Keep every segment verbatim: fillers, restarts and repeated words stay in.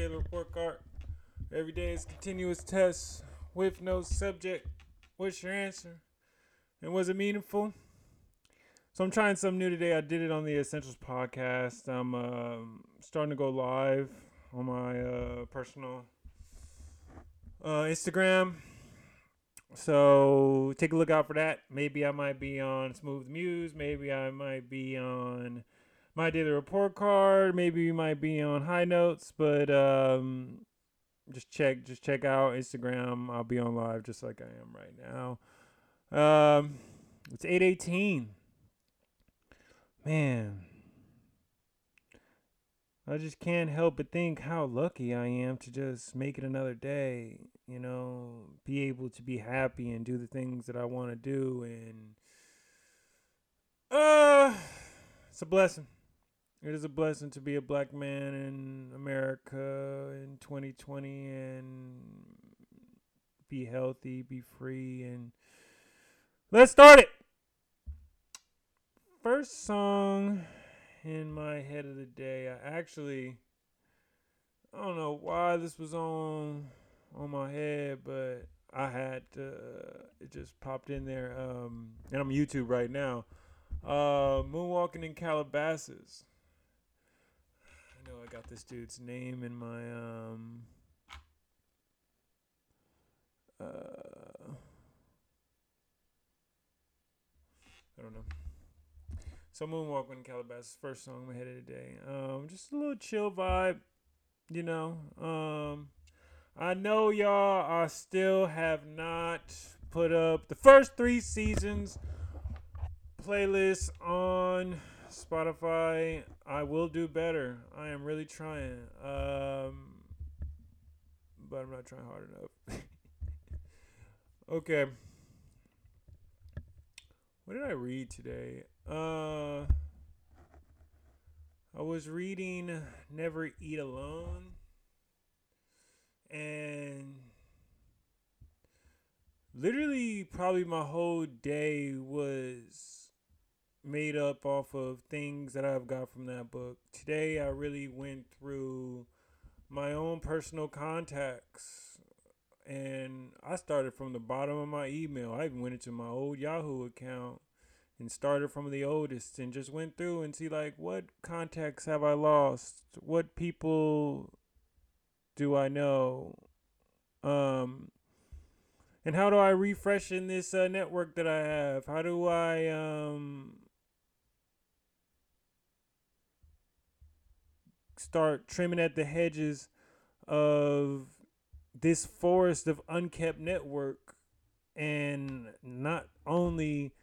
Daily Report Card. Every day is continuous tests with no subject. What's your answer? And was it meaningful? So I'm trying something new today. I did it on the Essentials podcast. I'm uh, starting to go live on my uh, personal uh, Instagram. So take a look out for that. Maybe I might be on Smooth Muse. Maybe I might be on My Daily Report Card. Maybe you might be on High Notes. But um, just check, just check out Instagram. I'll be on live just like I am right now. Um, it's eight eighteen. Man, I just can't help but think how lucky I am to just make it another day. You know, be able to be happy and do the things that I want to do, and uh, it's a blessing. It is a blessing to be a black man in America in twenty twenty and be healthy, be free, and let's start it. First song in my head of the day. I actually, I don't know why this was on on my head, but I had to, it just popped in there. Um, and I'm YouTube right now. Uh, Moonwalking in Calabasas. I know I got this dude's name in my um. Uh, I don't know. So Moonwalking in Calabasas, first song in my head of the day. Um, just a little chill vibe, you know. Um, I know y'all are still have not put up the first three seasons playlist on Spotify. I will do better. I am really trying. Um, but I'm not trying hard enough. Okay. What did I read today? Uh, I was reading Never Eat Alone, and literally probably my whole day was made up off of things that I've got from that book. Today I really went through my own personal contacts, and I started from the bottom of my email. I even went into my old Yahoo account and started from the oldest and just went through and see like, what contacts have I lost? What people do I know? Um, and how do I refresh in this uh, network that I have? How do I um, start trimming at the hedges of this forest of unkept network, and not only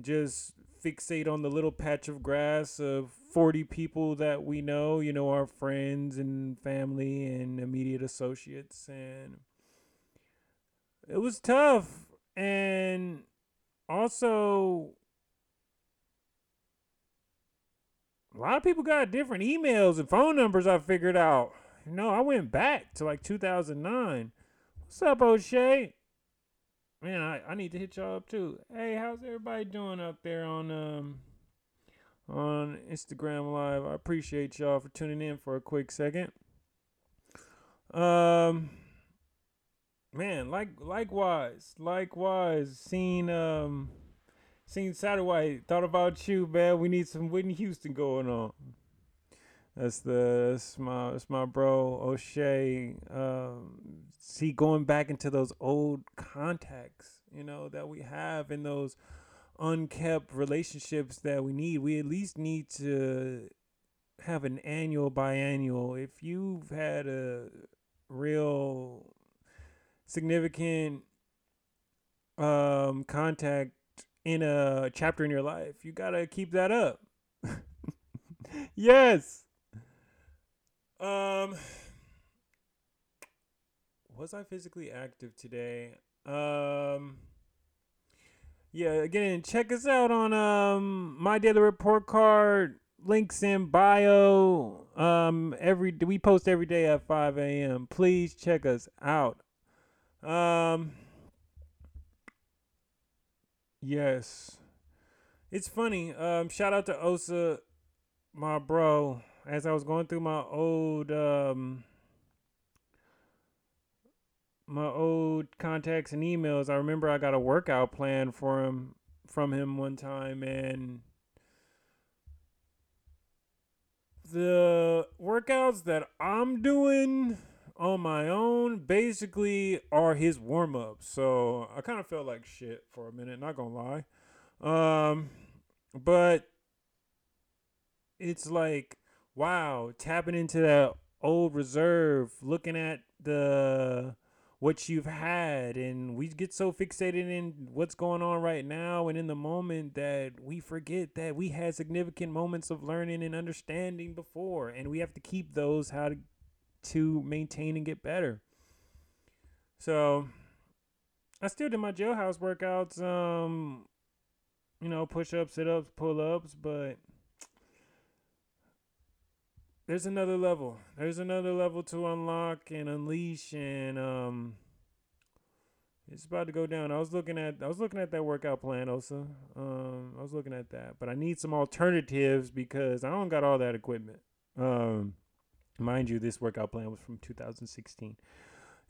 just fixate on the little patch of grass of forty people that we know, you know, our friends and family and immediate associates. And it was tough. And also, a lot of people got different emails and phone numbers, I figured out. You know, I went back to like two thousand nine. What's up, O'Shea? Man, I, I need to hit y'all up too. Hey, how's everybody doing out there on um on Instagram Live? I appreciate y'all for tuning in for a quick second. Um, man, like likewise, likewise, seen um seen Saturday. Thought about you, man. We need some Whitney Houston going on. That's the that's my that's my bro O'Shea. Um, see, going back into those old contacts, you know, that we have in those unkept relationships that we need. We at least need to have an annual, biannual. If you've had a real significant um, contact in a chapter in your life, you gotta keep that up. Yes. Um, was I physically active today? Um, yeah, again, check us out on, um, My Daily Report Card, links in bio. Um, every, we post every day at five a.m. Please check us out. Um, yes, it's funny. Um, shout out to Osa, my bro. As I was going through my old um, my old contacts and emails. I remember I got a workout plan for him from him one time, and the workouts that I'm doing on my own basically are his warm-ups. So I kind of felt like shit for a minute, not gonna lie. Um, but it's like, wow, tapping into that old reserve, looking at the what you've had, and we get so fixated in what's going on right now and in the moment that we forget that we had significant moments of learning and understanding before, and we have to keep those how to to maintain and get better. So I still did my jailhouse workouts, um you know, push-ups, sit-ups, pull-ups, but there's another level. There's another level to unlock and unleash, and um, it's about to go down. I was looking at I was looking at that workout plan, Osa. Um, I was looking at that, but I need some alternatives because I don't got all that equipment. Um, mind you, this workout plan was from two thousand sixteen.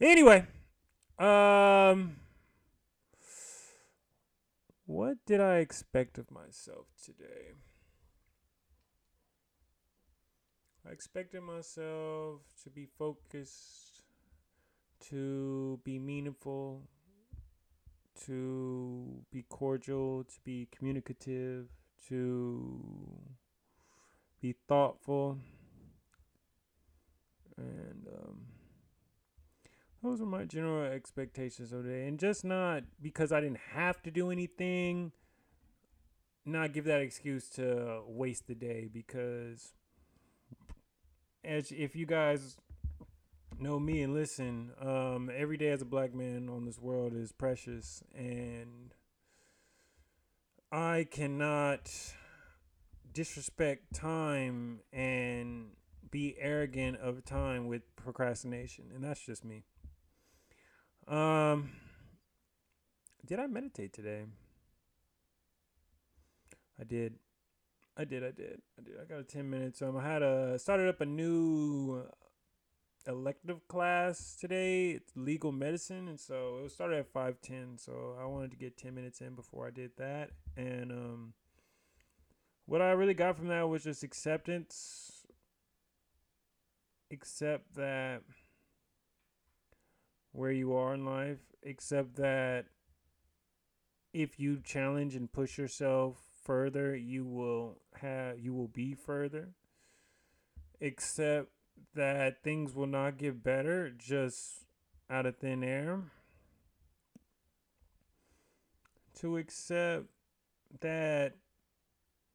Anyway, um, what did I expect of myself today? I expected myself to be focused, to be meaningful, to be cordial, to be communicative, to be thoughtful. And um, those were my general expectations of the day. And just not because I didn't have to do anything, not give that excuse to waste the day, because as if you guys know me and listen, um, every day as a black man on this world is precious, and I cannot disrespect time and be arrogant of time with procrastination, and that's just me. Um, did I meditate today? I did. I did, I did, I did. I got a ten minutes. Um, I had a started up a new elective class today. It's legal medicine, and so it started at five ten. So I wanted to get ten minutes in before I did that. And um, what I really got from that was just acceptance, accept that where you are in life, accept that if you challenge and push yourself further, you will have you will be further, except that things will not get better just out of thin air, to accept that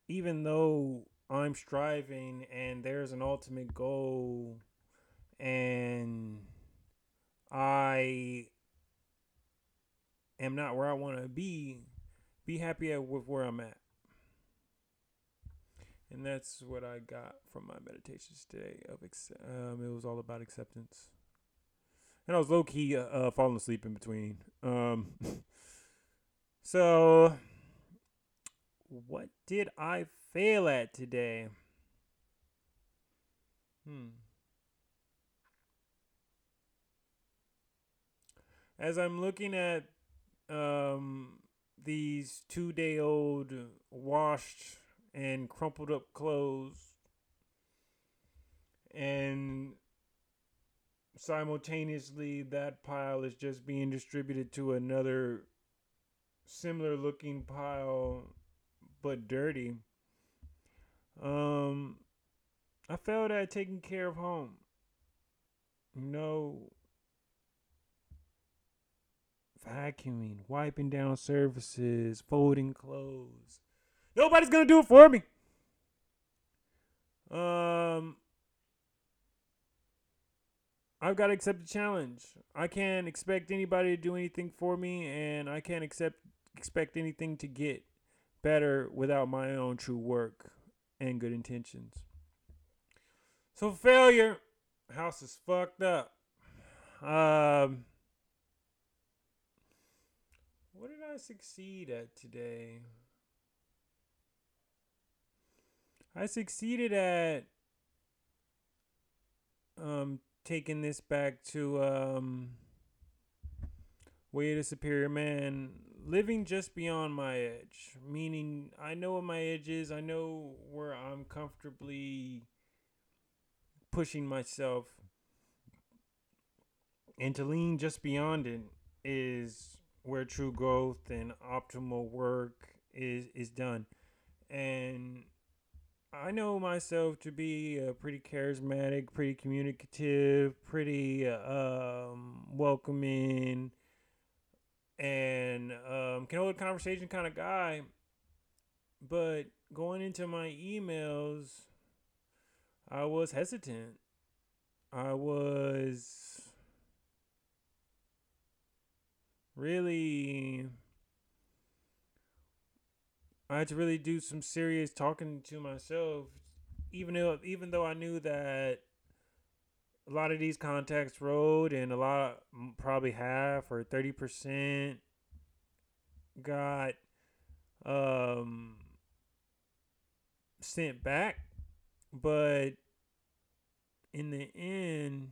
even though I'm striving and there's an ultimate goal and I am not where I want to be, be happy at, with where I'm at. And that's what I got from my meditations today. Of um, it was all about acceptance. And I was low-key uh, uh, falling asleep in between. Um, so, what did I fail at today? Hmm. As I'm looking at um, these two-day-old washed and crumpled up clothes, and simultaneously that pile is just being distributed to another similar looking pile but dirty, um I failed at taking care of home. You know, vacuuming, wiping down surfaces, folding clothes. Nobody's going to do it for me. Um, I've got to accept the challenge. I can't expect anybody to do anything for me, and I can't accept, expect anything to get better without my own true work and good intentions. So failure, house is fucked up. Um, what did I succeed at today? I succeeded at um, taking this back to um, Way to Superior Man, living just beyond my edge, meaning I know what my edge is. I know where I'm comfortably pushing myself, and to lean just beyond it is where true growth and optimal work is, is done. And I know myself to be a pretty charismatic, pretty communicative, pretty um, welcoming, and um, can hold a conversation kind of guy. But going into my emails, I was hesitant. I was really... I had to really do some serious talking to myself, even though, even though I knew that a lot of these contacts rolled and a lot, probably half or thirty percent got um, sent back. But in the end,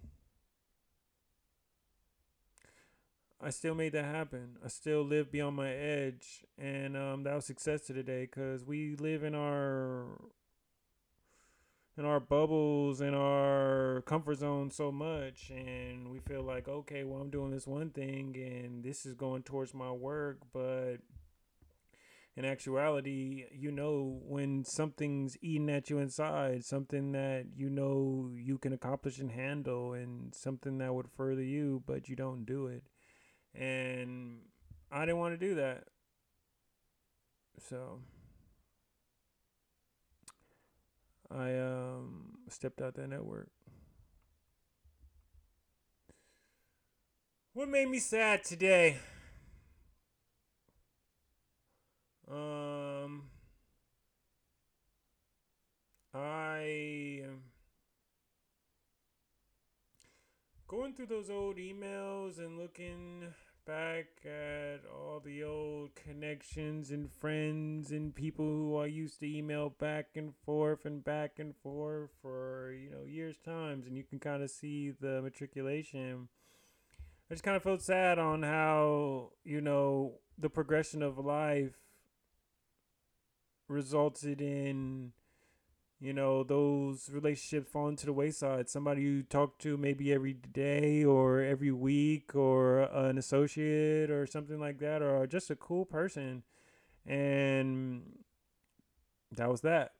I still made that happen. I still live beyond my edge. And um, that was success to today, because we live in our in our bubbles, in our comfort zone so much. And we feel like, okay, well, I'm doing this one thing and this is going towards my work. But in actuality, you know, when something's eating at you inside, something that you know you can accomplish and handle, and something that would further you, but you don't do it. And I didn't want to do that. So I um, stepped out that network. What made me sad today? Um, I... Going through those old emails and looking back at all the old connections and friends and people who I used to email back and forth and back and forth for, you know, years times, and you can kind of see the matriculation. I just kind of felt sad on how, you know, the progression of life resulted in, you know, those relationships falling to the wayside. Somebody you talk to maybe every day or every week, or an associate or something like that, or just a cool person. And that was that.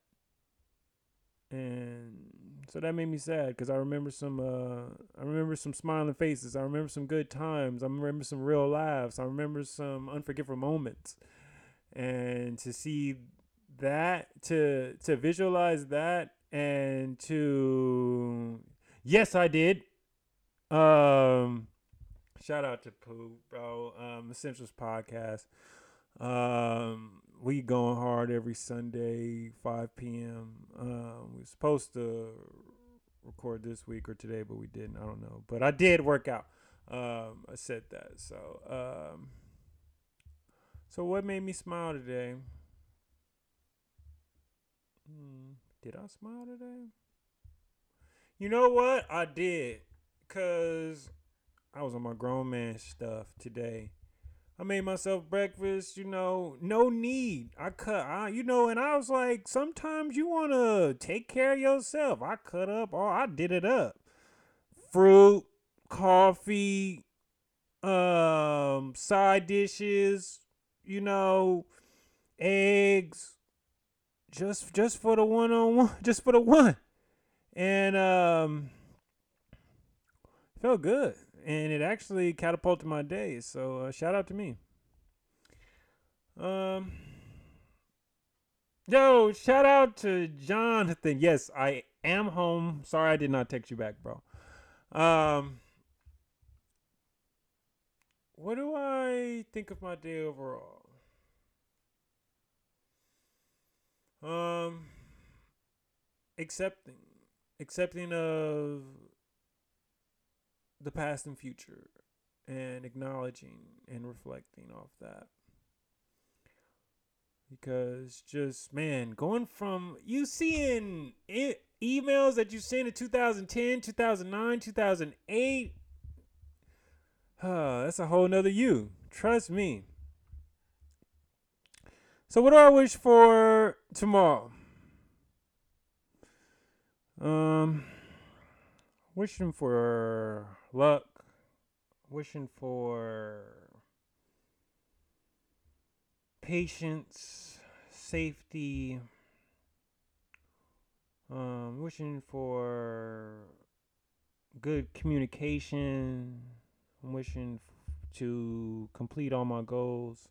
And so that made me sad, because I remember some, uh, I remember some smiling faces. I remember some good times. I remember some real laughs. I remember some unforgettable moments. And to see that, to to visualize that, and to, yes, I did. Um shout out to Pooh, bro. um Essentials podcast. Um we going hard every Sunday, five p.m. um we were supposed to record this week or today, but we didn't. I don't know, but I did work out. um I said that. So um so what made me smile today? Hmm, did I smile today? You know what? I did. Because I was on my grown man stuff today. I made myself breakfast, you know. No need. I cut, I, you know, and I was like, sometimes you want to take care of yourself. I cut up, or I did it up. Fruit, coffee, um, side dishes, you know, eggs. Just, just for the one on one, just for the one, and um, felt good, and it actually catapulted my day. So uh, shout out to me. Um, yo, shout out to Jonathan. Yes, I am home. Sorry, I did not text you back, bro. Um, what do I think of my day overall? Um, accepting, accepting of the past and future, and acknowledging and reflecting off that. Because just, man, going from you seeing it, emails that you sent in two thousand ten, two thousand nine, two thousand eight, Uh, that's a whole nother you. Trust me. So what do I wish for tomorrow? Um, wishing for luck. Wishing for patience, safety. Um, wishing for good communication. I'm wishing f- to complete all my goals.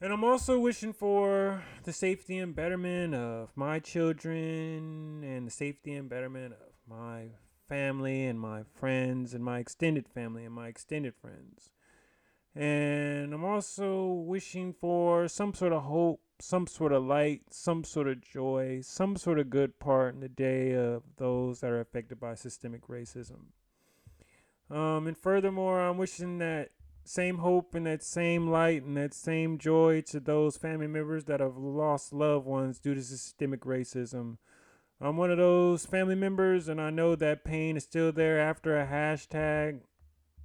And I'm also wishing for the safety and betterment of my children and the safety and betterment of my family and my friends and my extended family and my extended friends. And I'm also wishing for some sort of hope, some sort of light, some sort of joy, some sort of good part in the day of those that are affected by systemic racism. Um, and furthermore, I'm wishing that same hope and that same light and that same joy to those family members that have lost loved ones due to systemic racism. I'm one of those family members, and I know that pain is still there after a hashtag,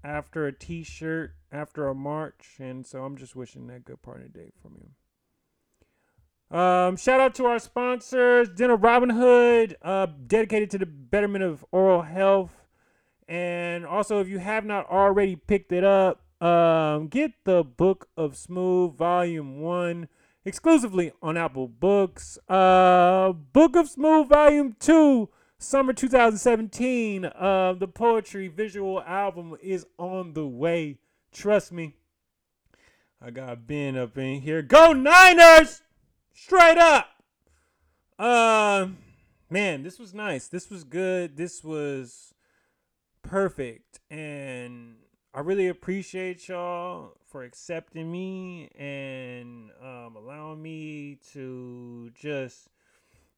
after a t-shirt, after a march. And so I'm just wishing that good part of the day from you. Um, shout out to our sponsors, Dental Robin Hood, uh, dedicated to the betterment of oral health. And also, if you have not already picked it up, um, get the Book of Smooth Volume one exclusively on Apple Books. Uh, Book of Smooth Volume two, Summer twenty seventeen. Uh, the poetry visual album is on the way. Trust me. I got Ben up in here. Go Niners! Straight up! Uh, man, this was nice. This was good. This was perfect, and I really appreciate y'all for accepting me and um, allowing me to just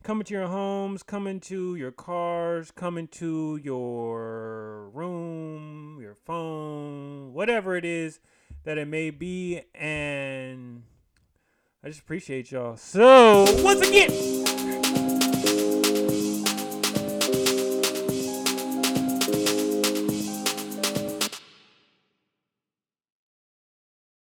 come into your homes, come into your cars, come into your room, your phone, whatever it is that it may be, and I just appreciate y'all. So once again,